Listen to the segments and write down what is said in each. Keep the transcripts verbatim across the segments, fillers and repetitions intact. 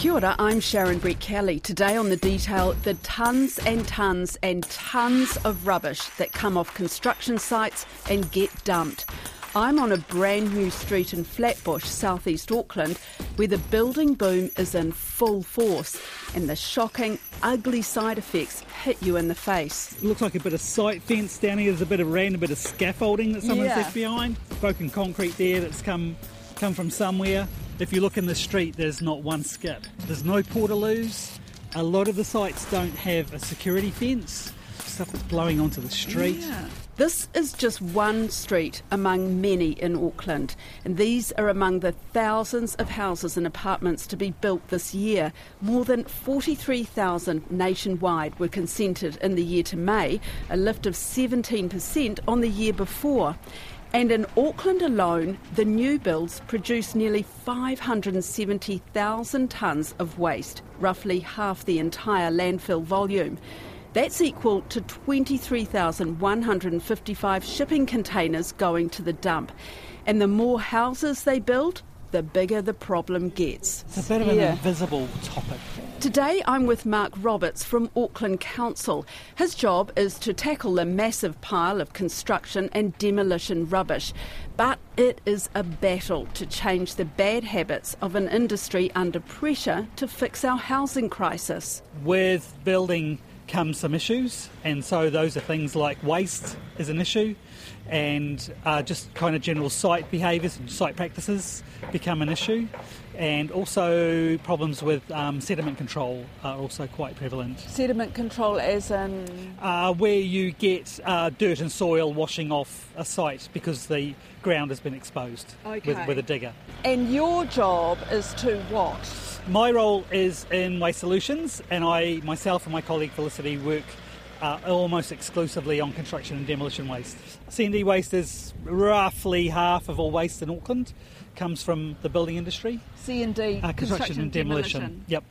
Kia ora, I'm Sharon Brett-Kelly. Today on The Detail, the tonnes and tonnes and tonnes of rubbish that come off construction sites and get dumped. I'm on a brand new street in Flatbush, southeast Auckland, where the building boom is in full force and the shocking, ugly side effects hit you in the face. It looks like a bit of sight fence down here. There's a bit of random bit of scaffolding that someone's yeah. left behind. Broken concrete there that's come come from somewhere. If you look in the street, there's not one skip. There's no portaloos. A lot of the sites don't have a security fence. Stuff that's blowing onto the street. Yeah. This is just one street among many in Auckland, and these are among the thousands of houses and apartments to be built this year. More than forty-three thousand nationwide were consented in the year to May, a lift of seventeen percent on the year before. And in Auckland alone, the new builds produce nearly five hundred seventy thousand tonnes of waste, roughly half the entire landfill volume. That's equal to twenty-three thousand one hundred fifty-five shipping containers going to the dump. And the more houses they build, the bigger the problem gets. It's a bit of an yeah. invisible topic. Today I'm with Mark Roberts from Auckland Council. His job is to tackle the massive pile of construction and demolition rubbish. But it is a battle to change the bad habits of an industry under pressure to fix our housing crisis. With building come some issues, and so those are things like waste is an issue, and uh, just kind of general site behaviours and site practices become an issue, and also problems with um, sediment control are also quite prevalent. Sediment control as in? Uh, where you get uh, dirt and soil washing off a site because the ground has been exposed okay. with, with a digger. And your job is to what? My role is in Waste Solutions, and I, myself and my colleague Felicity, work uh, almost exclusively on construction and demolition waste. C and D waste is roughly half of all waste in Auckland, comes from the building industry. C and D, uh, construction, construction and demolition. demolition. Yep.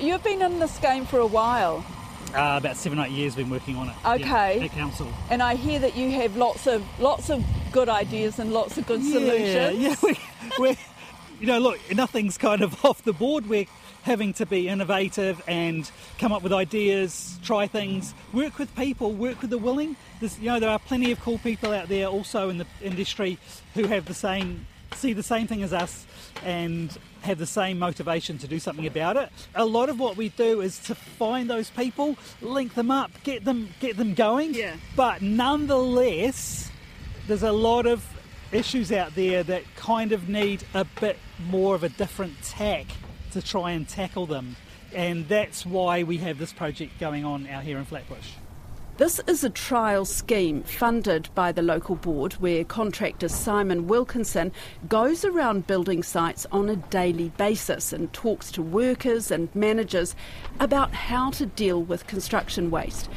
You've been in this game for a while. Uh, about seven or eight years been working on it. Okay. Yeah, at council. And I hear that you have lots of lots of good ideas and lots of good yeah, solutions. Yeah, we, we're... You know, look, nothing's kind of off the board. We're having to be innovative and come up with ideas, try things, work with people, work with the willing. There's, you know, there are plenty of cool people out there also in the industry who have the same, see the same thing as us and have the same motivation to do something about it. A lot of what we do is to find those people, link them up, get them, get them going. Yeah. But nonetheless, there's a lot of issues out there that kind of need a bit more of a different tack to try and tackle them, and that's why we have this project going on out here in Flatbush. This is a trial scheme funded by the local board where contractor Simon Wilkinson goes around building sites on a daily basis and talks to workers and managers about how to deal with construction waste.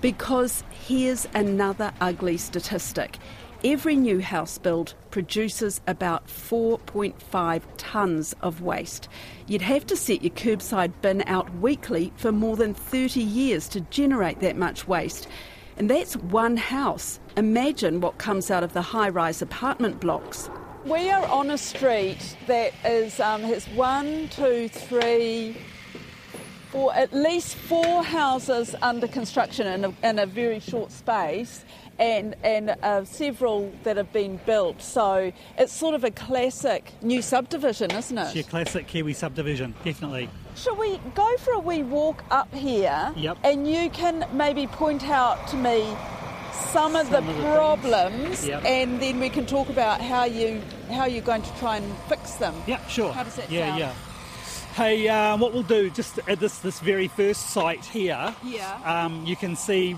Because here's another ugly statistic. Every new house build produces about four point five tonnes of waste. You'd have to set your curbside bin out weekly for more than thirty years to generate that much waste. And that's one house. Imagine what comes out of the high-rise apartment blocks. We are on a street that is um, has one, two, three, four, at least four houses under construction in a, in a very short space. and and uh, several that have been built. So it's sort of a classic new subdivision, isn't it? It's your classic Kiwi subdivision, definitely. Shall we go for a wee walk up here? Yep. And you can maybe point out to me some, some of the of problems, the yep. and then we can talk about how, you, how you're going to try and fix them. Yep, sure. How does that yeah, sound? Yeah. Hey, uh, what we'll do, just at this, this very first site here, yeah. um, you can see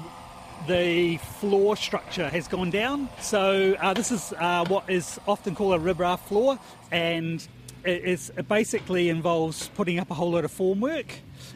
the floor structure has gone down. So uh, this is uh, what is often called a riprap floor, and it, is, it basically involves putting up a whole lot of formwork,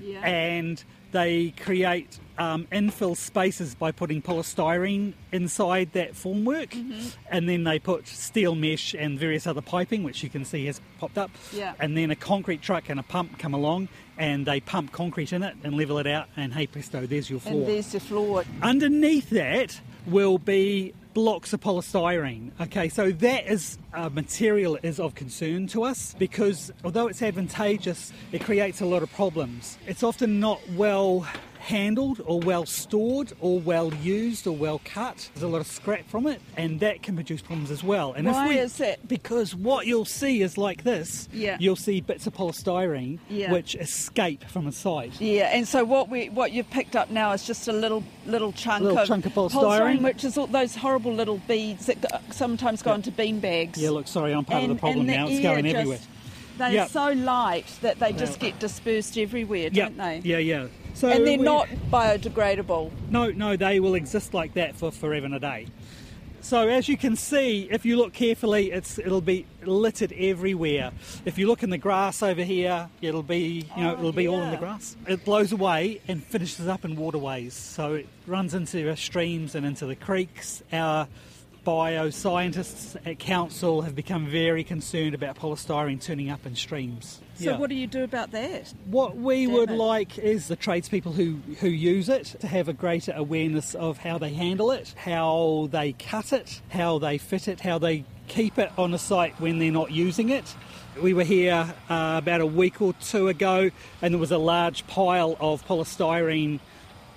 yeah. and they create um, infill spaces by putting polystyrene inside that formwork, mm-hmm. and then they put steel mesh and various other piping, which you can see has popped up, yeah. and then a concrete truck and a pump come along and they pump concrete in it and level it out, and hey presto, there's your floor. And there's the floor. Underneath that will be blocks of polystyrene. Okay, so that is uh, material is of concern to us because although it's advantageous, it creates a lot of problems. It's often not well handled or well stored or well used or well cut. There's a lot of scrap from it, and that can produce problems as well. And why if we, is that? Because what you'll see is like this. Yeah. You'll see bits of polystyrene yeah. which escape from a site. Yeah, and so what we what you've picked up now is just a little little chunk, little of, chunk of polystyrene. polystyrene, which is all those horrible little beads that go, sometimes go yep. into bean bags. Yeah, look, sorry, I'm part and, of the problem the now. It's going just, everywhere. They're yep. so light that they just get dispersed everywhere, yep. don't they? Yeah, yeah. So and they're not biodegradable. No, no, they will exist like that for forever and a day. So as you can see, if you look carefully, it's it'll be littered everywhere. If you look in the grass over here, it'll be you know oh, it'll be yeah. all in the grass. It blows away and finishes up in waterways. So it runs into our streams and into the creeks. Our bioscientists at council have become very concerned about polystyrene turning up in streams. So yeah. what do you do about that? What we Damn would it. like is the tradespeople who, who use it to have a greater awareness of how they handle it, how they cut it, how they fit it, how they keep it on a site when they're not using it. We were here uh, about a week or two ago and there was a large pile of polystyrene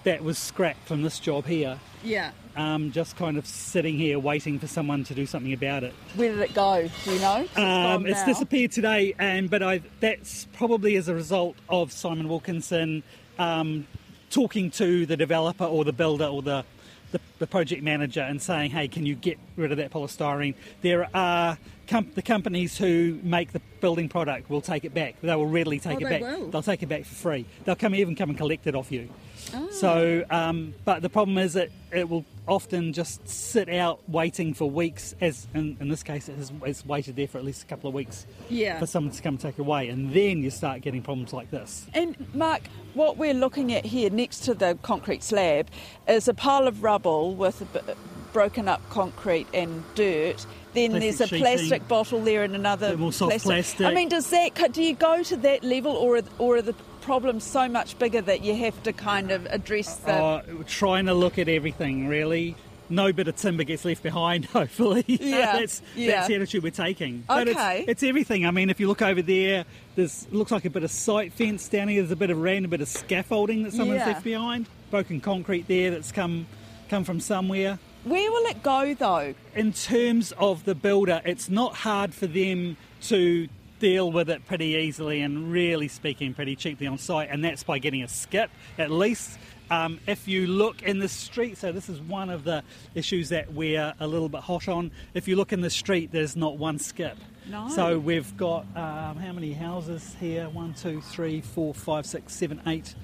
that was scrapped from this job here. Yeah. Um, just kind of sitting here waiting for someone to do something about it. Where did it go? Do you know? It's, um, it's disappeared today, and but I, that's probably as a result of Simon Wilkinson um, talking to the developer or the builder or the, the, the project manager and saying, hey, can you get rid of that polystyrene? There are com- the companies who make the building product will take it back. They will readily take oh, it they back. Will. They'll take it back for free. They'll come even come and collect it off you. Oh. So, um, but the problem is that it will often just sit out waiting for weeks, as in, in this case it has, it's waited there for at least a couple of weeks yeah. for someone to come take away, and then you start getting problems like this. And Mark, what we're looking at here next to the concrete slab is a pile of rubble with a b- broken up concrete and dirt. Then plastic there's a sheeting. plastic bottle there and another more soft plastic. plastic. I mean, does that do you go to that level, or are, or are the problem so much bigger that you have to kind of address the... Uh, trying to look at everything, really. No bit of timber gets left behind, hopefully. Yeah, that's, yeah. that's the attitude we're taking. But okay. it's, it's everything. I mean, if you look over there, there's looks like a bit of site fence down here. There's a bit of random bit of scaffolding that someone's yeah. left behind. Broken concrete there that's come come from somewhere. Where will it go, though? In terms of the builder, it's not hard for them to deal with it pretty easily and really speaking pretty cheaply on site, and that's by getting a skip at least. Um, if you look in the street, so this is one of the issues that we're a little bit hot on. If you look in the street, there's not one skip. No. So we've got um, how many houses here? One, two, three, four, five, six, seven, eight,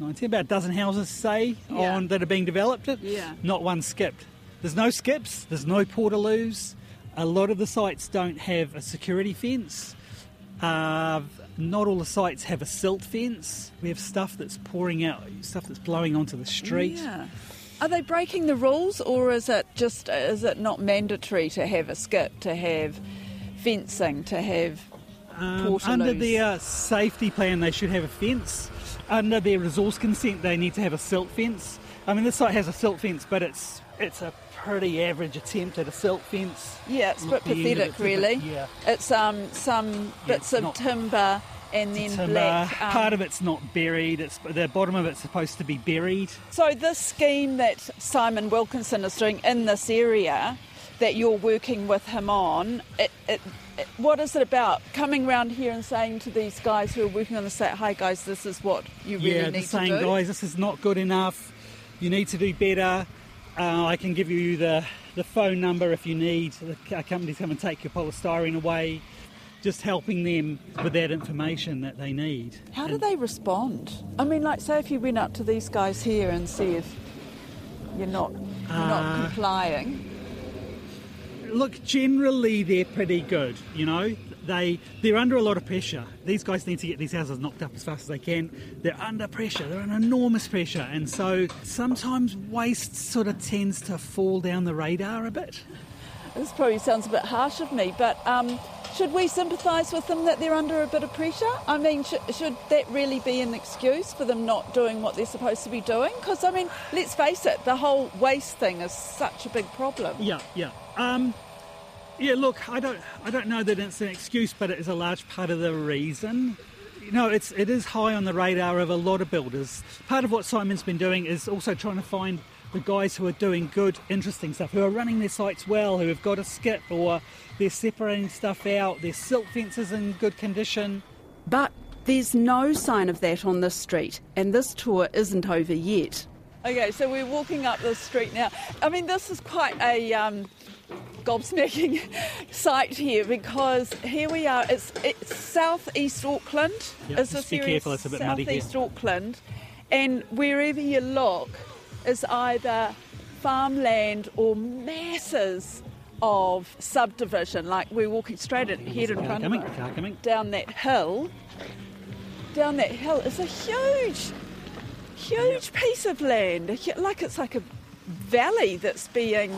nine, ten, about a dozen houses, say, yeah. on that are being developed. Yeah. Not one skipped. There's no skips, there's no portaloos. A lot of the sites don't have a security fence. Uh, not all the sites have a silt fence. We have stuff that's pouring out, stuff that's blowing onto the street. Yeah. Are they breaking the rules, or is it just is it not mandatory to have a skip, to have fencing, to have um, under their safety plan they should have a fence. Under their resource consent they need to have a silt fence. I mean, this site has a silt fence, but it's it's a pretty average attempt at a silt fence. Yeah, it's a bit pathetic, it's really. Bit, yeah. It's um some yeah, bits of not, timber and then timber. black... Um, Part of it's not buried. It's the bottom of it's supposed to be buried. So this scheme that Simon Wilkinson is doing in this area that you're working with him on, it, it, it, what is it about? Coming round here and saying to these guys who are working on the site, hi guys, this is what you really yeah, need to do? Yeah, saying, guys, this is not good enough. You need to do better. Uh, I can give you the, the phone number if you need. A company to come and take your polystyrene away. Just helping them with that information that they need. How and do they respond? I mean, like, say if you went up to these guys here and see if you're not, you're uh, not complying. Look, generally they're pretty good, you know. They, they're under a lot of pressure. These guys need to get these houses knocked up as fast as they can. They're under pressure. They're under enormous pressure. And so sometimes waste sort of tends to fall down the radar a bit. This probably sounds a bit harsh of me, but um, Should we sympathise with them that they're under a bit of pressure? I mean, sh- should that really be an excuse for them not doing what they're supposed to be doing? Because, I mean, let's face it, the whole waste thing is such a big problem. Yeah, yeah. Um, yeah, look, I don't, I don't know that it's an excuse, but it is a large part of the reason. You know, it's, it is high on the radar of a lot of builders. Part of what Simon's been doing is also trying to find the guys who are doing good, interesting stuff, who are running their sites well, who have got a skip, or they're separating stuff out, their silt fences in good condition. But there's no sign of that on this street, and this tour isn't over yet. Okay, so we're walking up this street now. I mean, this is quite a um, gobsmacking site here, because here we are, it's, it's south-east Auckland. Yep, it's just be careful, it's a bit muddy here. South-east Auckland, and wherever you look is either farmland or masses of subdivision. Like, we're walking straight ahead in front of it. Down that hill, down that hill is a huge, huge piece of land. Like, it's like a valley that's being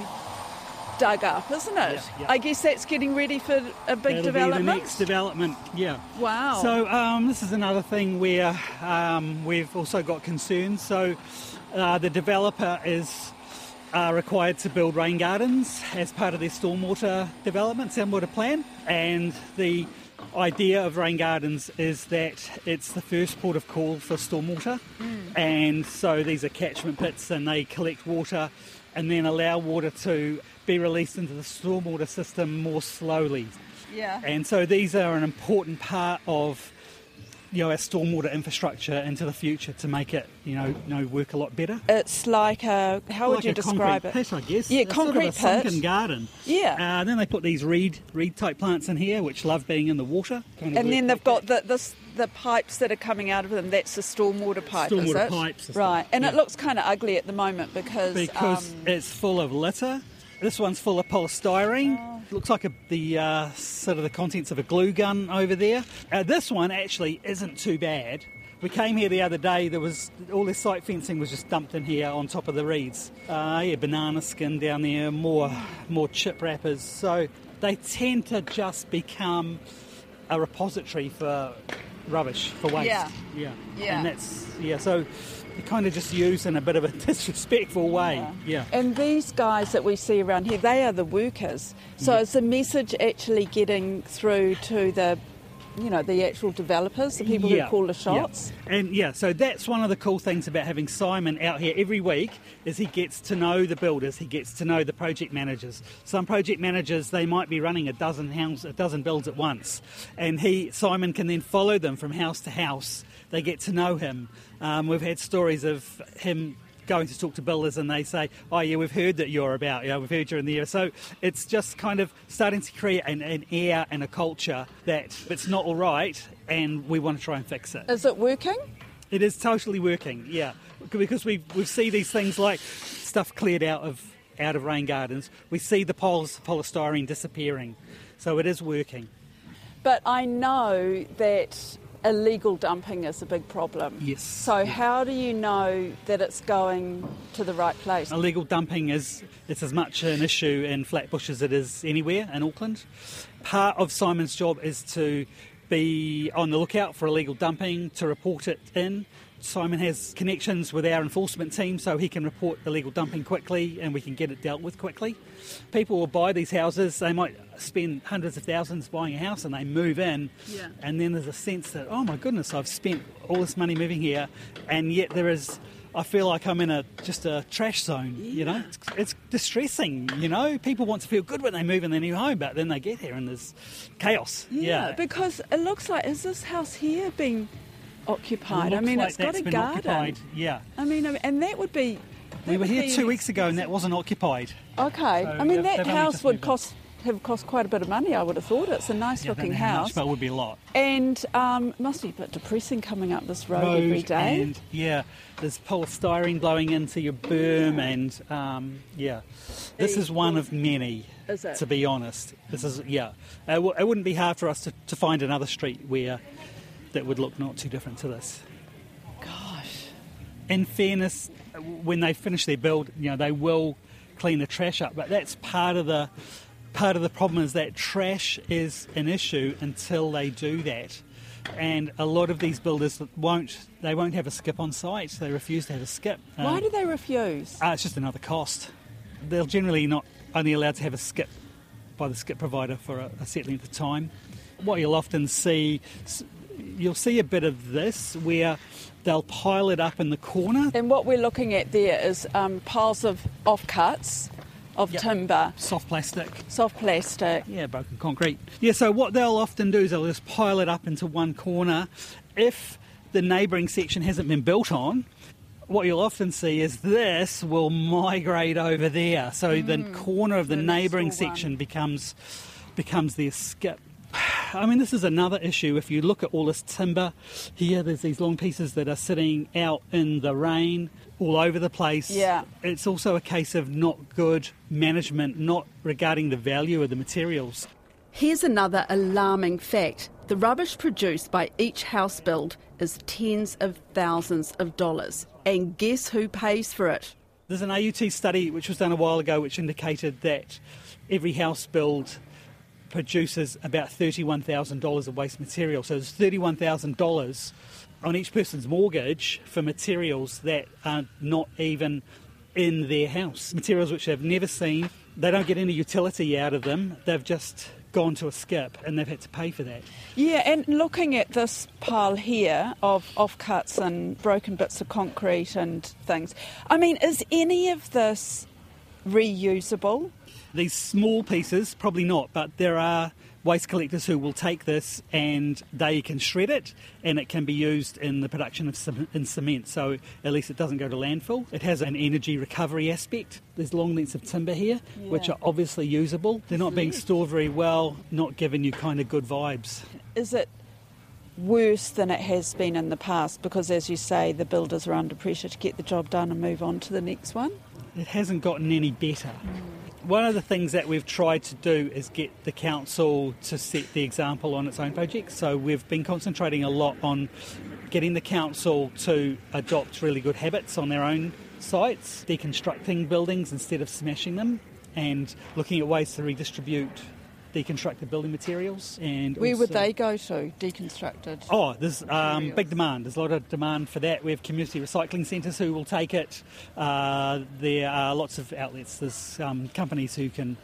dug up, isn't it? Yeah, yeah. I guess that's getting ready for a big That'll development. Be the next development, yeah. Wow. So um, this is another thing where um, we've also got concerns. So uh, the developer is uh, required to build rain gardens as part of their stormwater development, stormwater plan, and the idea of rain gardens is that it's the first port of call for stormwater, mm. and so these are catchment pits, and they collect water and then allow water to be released into the stormwater system more slowly. Yeah. And so these are an important part of, you know, our stormwater infrastructure into the future to make it, you know, you know work a lot better. It's like a, how like would you describe it? Like a concrete pit, I guess. Yeah, it's concrete sort of a sunken garden. Yeah. Uh, and then they put these reed reed type plants in here, which love being in the water. Kind of and then they've got the, this, the pipes that are coming out of them. That's the stormwater pipe, stormwater is it? Pipes. Right, and yeah. It looks kind of ugly at the moment because... Because um, it's full of litter. This one's full of polystyrene. Oh. Looks like a, the uh, sort of the contents of a glue gun over there. Uh, this one actually isn't too bad. We came here the other day. There was all this site fencing was just dumped in here on top of the reeds. Uh, yeah, banana skin down there, more more chip wrappers. So they tend to just become a repository for rubbish, for waste. Yeah, yeah, yeah. And that's yeah. So. Kind of just used in a bit of a disrespectful way. Yeah. yeah. And these guys that we see around here, they are the workers. So yeah. Is the message actually getting through to the, you know, the actual developers, the people yeah. who call the shots? Yeah. And yeah, so that's one of the cool things about having Simon out here every week is he gets to know the builders, he gets to know the project managers. Some project managers, they might be running a dozen house, a dozen builds at once, and he Simon can then follow them from house to house. They get to know him. Um, we've had stories of him going to talk to builders and they say, oh yeah, we've heard that you're about, you know, we've heard you're in the air. So it's just kind of starting to create an, an air and a culture that it's not all right and we want to try and fix it. Is it working? It is totally working, yeah. Because we we see these things like stuff cleared out of out of rain gardens. We see the poles, polystyrene disappearing. So it is working. But I know that illegal dumping is a big problem. Yes. So how do you know that it's going to the right place? Illegal dumping is it's as much an issue in Flatbush as it is anywhere in Auckland. Part of Simon's job is to be on the lookout for illegal dumping, to report it in. Simon has connections with our enforcement team so he can report illegal dumping quickly and we can get it dealt with quickly. People will buy these houses, they might spend hundreds of thousands buying a house and they move in yeah. and then there's a sense that, oh my goodness, I've spent all this money moving here and yet there is, I feel like I'm in a just a trash zone, yeah. you know. It's, it's distressing, you know. People want to feel good when they move in their new home but then they get here and there's chaos. Yeah, yeah. Because it looks like, is this house here being occupied? I mean, like it's got a garden. Occupied. Yeah. I mean, and that would be. That we were here two weeks ago, and that wasn't occupied. Okay. So I mean, that house would cost have cost quite a bit of money. I would have thought it's a nice yeah, looking house, much, but it would be a lot. And um, must be a bit depressing coming up this road, road every day. And, yeah, there's polystyrene blowing into your berm, yeah. and um, yeah, this is one of many. Is it? To be honest, this is yeah. It, w- it wouldn't be hard for us to, to find another street where. That would look not too different to this. Gosh. In fairness, when they finish their build, you know, they will clean the trash up, but that's part of the part of the problem is that trash is an issue until they do that. And a lot of these builders won't, they won't have a skip on site. They refuse to have a skip. Um, Why do they refuse? Uh, it's just another cost. They're generally not only allowed to have a skip by the skip provider for a, a set length of time. What you'll often see, you'll see a bit of this where they'll pile it up in the corner. And what we're looking at there is um, piles of offcuts of yep. timber. Soft plastic. Soft plastic. Yeah, broken concrete. Yeah, so what they'll often do is they'll just pile it up into one corner. If the neighbouring section hasn't been built on, what you'll often see is this will migrate over there. So mm. the corner of the, the neighbouring section becomes becomes their skip. I mean, this is another issue. If you look at all this timber here, there's these long pieces that are sitting out in the rain all over the place. Yeah. It's also a case of not good management, not regarding the value of the materials. Here's another alarming fact. The rubbish produced by each house build is tens of thousands of dollars. And guess who pays for it? There's an A U T study which was done a while ago which indicated that every house build produces about thirty-one thousand dollars of waste material. So there's thirty-one thousand dollars on each person's mortgage for materials that are not even in their house. Materials which they've never seen. They don't get any utility out of them. They've just gone to a skip and they've had to pay for that. Yeah, and looking at this pile here of offcuts and broken bits of concrete and things, I mean, is any of this reusable? These small pieces, probably not, but there are waste collectors who will take this and they can shred it and it can be used in the production of cement, in cement, so at least it doesn't go to landfill. It has an energy recovery aspect. There's long lengths of timber here, yeah. which are obviously usable. They're not being stored very well, not giving you kind of good vibes. Is it worse than it has been in the past? Because, as you say, the builders are under pressure to get the job done and move on to the next one. It hasn't gotten any better. Mm. One of the things that we've tried to do is get the council to set the example on its own projects. So we've been concentrating a lot on getting the council to adopt really good habits on their own sites, deconstructing buildings instead of smashing them, and looking at ways to redistribute deconstructed building materials. And where also, would they go to, deconstructed? Oh, there's um, big demand. There's a lot of demand for that. We have community recycling centres who will take it. Uh, there are lots of outlets. There's um, companies who can,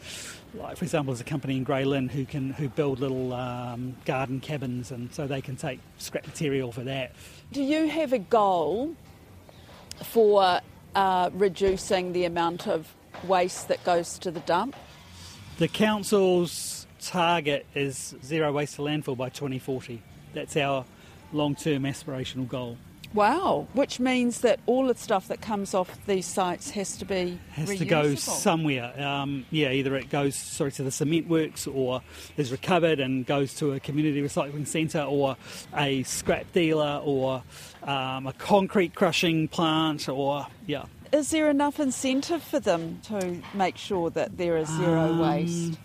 like for example, there's a company in Grey Lynn who can who build little um, garden cabins, and so they can take scrap material for that. Do you have a goal for uh, reducing the amount of waste that goes to the dump? The council's target is zero waste to landfill by twenty forty. That's our long-term aspirational goal. Wow, which means that all the stuff that comes off these sites has to be Has reusable. to go somewhere. Um, yeah, either it goes sorry, to the cement works or is recovered and goes to a community recycling centre or a scrap dealer or um, a concrete crushing plant or, yeah. Is there enough incentive for them to make sure that there is zero um, waste?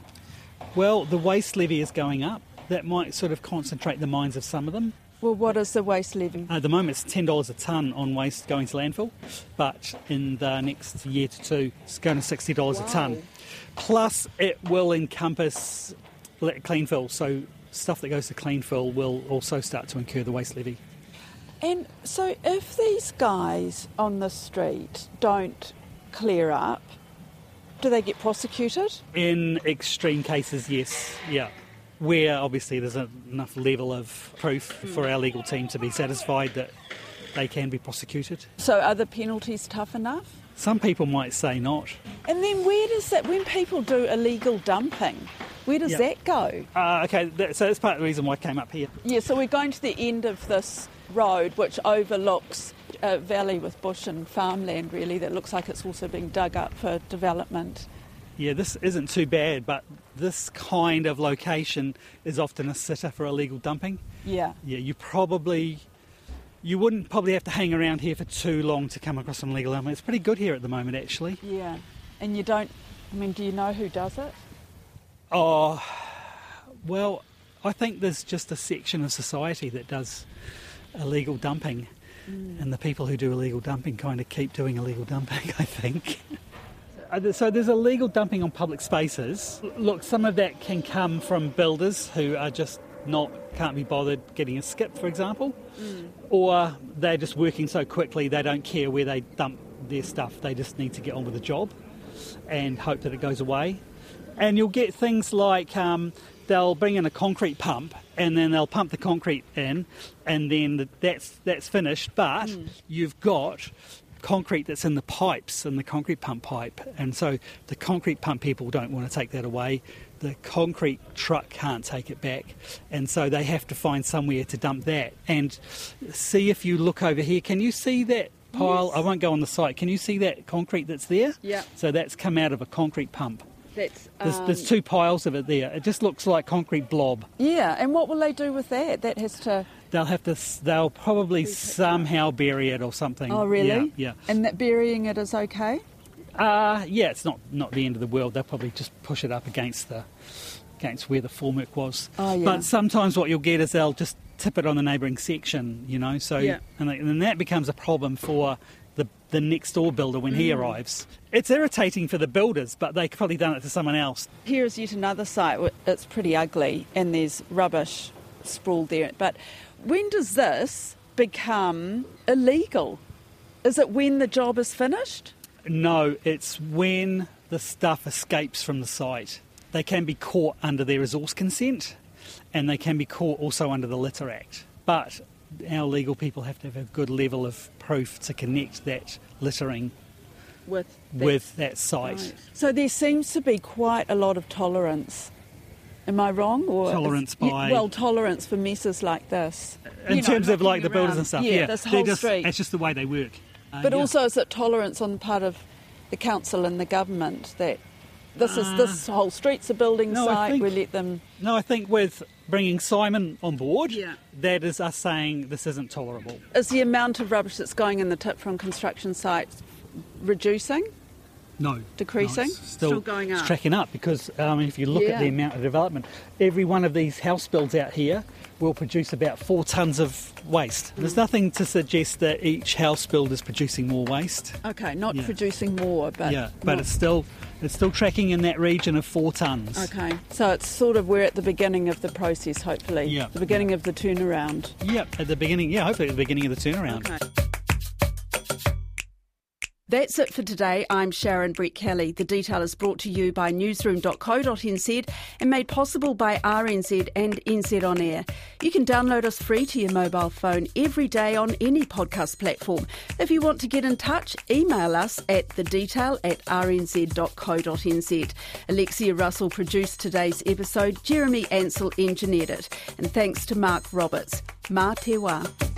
Well, the waste levy is going up. That might sort of concentrate the minds of some of them. Well, what is the waste levy? At the moment it's ten dollars a tonne on waste going to landfill, but in the next year to two it's going to sixty dollars wow. a tonne. Plus it will encompass cleanfill, so stuff that goes to cleanfill will also start to incur the waste levy. And so if these guys on the street don't clear up, do they get prosecuted? In extreme cases, yes, yeah. Where obviously there's enough level of proof for our legal team to be satisfied that they can be prosecuted. So are the penalties tough enough? Some people might say not. And then where does that, when people do illegal dumping, where does yep. that go? Uh, okay, that, so that's part of the reason why I came up here. Yeah, so we're going to the end of this road, which overlooks a valley with bush and farmland, really, that looks like it's also being dug up for development. Yeah, this isn't too bad, but this kind of location is often a sitter for illegal dumping. Yeah. Yeah, you probably... You wouldn't probably have to hang around here for too long to come across some illegal dumping. It's pretty good here at the moment, actually. Yeah, and you don't... I mean, do you know who does it? Oh, well, I think there's just a section of society that does illegal dumping, mm. and the people who do illegal dumping kind of keep doing illegal dumping, I think. So there's illegal dumping on public spaces. Look, some of that can come from builders who are just not, can't be bothered getting a skip, for example, mm. or they're just working so quickly they don't care where they dump their stuff. They just need to get on with the job and hope that it goes away. And you'll get things like um, they'll bring in a concrete pump and then they'll pump the concrete in and then the, that's that's finished, but mm. you've got concrete that's in the pipes, in the concrete pump pipe, and so the concrete pump people don't want to take that away. The concrete truck can't take it back, and so they have to find somewhere to dump that. And see, if you look over here, can you see that pile? Yes. I won't go on the site. Can you see that concrete that's there? Yeah. So that's come out of a concrete pump. That's, um, there's, there's two piles of it there. It just looks like concrete blob. Yeah, and what will they do with that? That has to... They'll have to. They'll probably somehow bury it or something. Oh, really? Yeah. yeah. And that burying it is okay? Uh, yeah, it's not, not the end of the world. They'll probably just push it up against the against where the formwork was. Oh, yeah. But sometimes what you'll get is they'll just tip it on the neighbouring section, you know. So yeah. and then that becomes a problem for the the next door builder when mm. he arrives. It's irritating for the builders, but they've probably done it to someone else. Here is yet another site. It's pretty ugly, and there's rubbish sprawled there, but. When does this become illegal? Is it when the job is finished? No, it's when the stuff escapes from the site. They can be caught under their resource consent, and they can be caught also under the Litter Act. But our legal people have to have a good level of proof to connect that littering with, with that site. Right. So there seems to be quite a lot of tolerance. Am I wrong? Or tolerance is, by... Well, tolerance for messes like this. In you terms know, of like the builders around. and stuff, yeah. yeah. This whole just, street. It's just the way they work. Uh, but yeah. also is it tolerance on the part of the council and the government that this uh, is this whole street's a building no, site, think, we let them... No, I think with bringing Simon on board, yeah. that is us saying this isn't tolerable. Is the amount of rubbish that's going in the tip from construction sites reducing? No. Decreasing? No, still, still going up. It's tracking up because um, if you look yeah. at the amount of development, every one of these house builds out here will produce about four tonnes of waste. Mm. There's nothing to suggest that each house build is producing more waste. Okay, not yeah. producing more, but... Yeah, but it's still, it's still tracking in that region of four tonnes. Okay, so it's sort of we're at the beginning of the process, hopefully. Yeah. The beginning yeah. of the turnaround. Yeah, at the beginning, yeah, hopefully at the beginning of the turnaround. Okay. That's it for today. I'm Sharon Brett-Kelly. The Detail is brought to you by newsroom dot co dot n z and made possible by R N Z and N Z On Air. You can download us free to your mobile phone every day on any podcast platform. If you want to get in touch, email us at the detail at r n z dot co dot n z. Alexia Russell produced today's episode. Jeremy Ansell engineered it. And thanks to Mark Roberts. Mā te wā.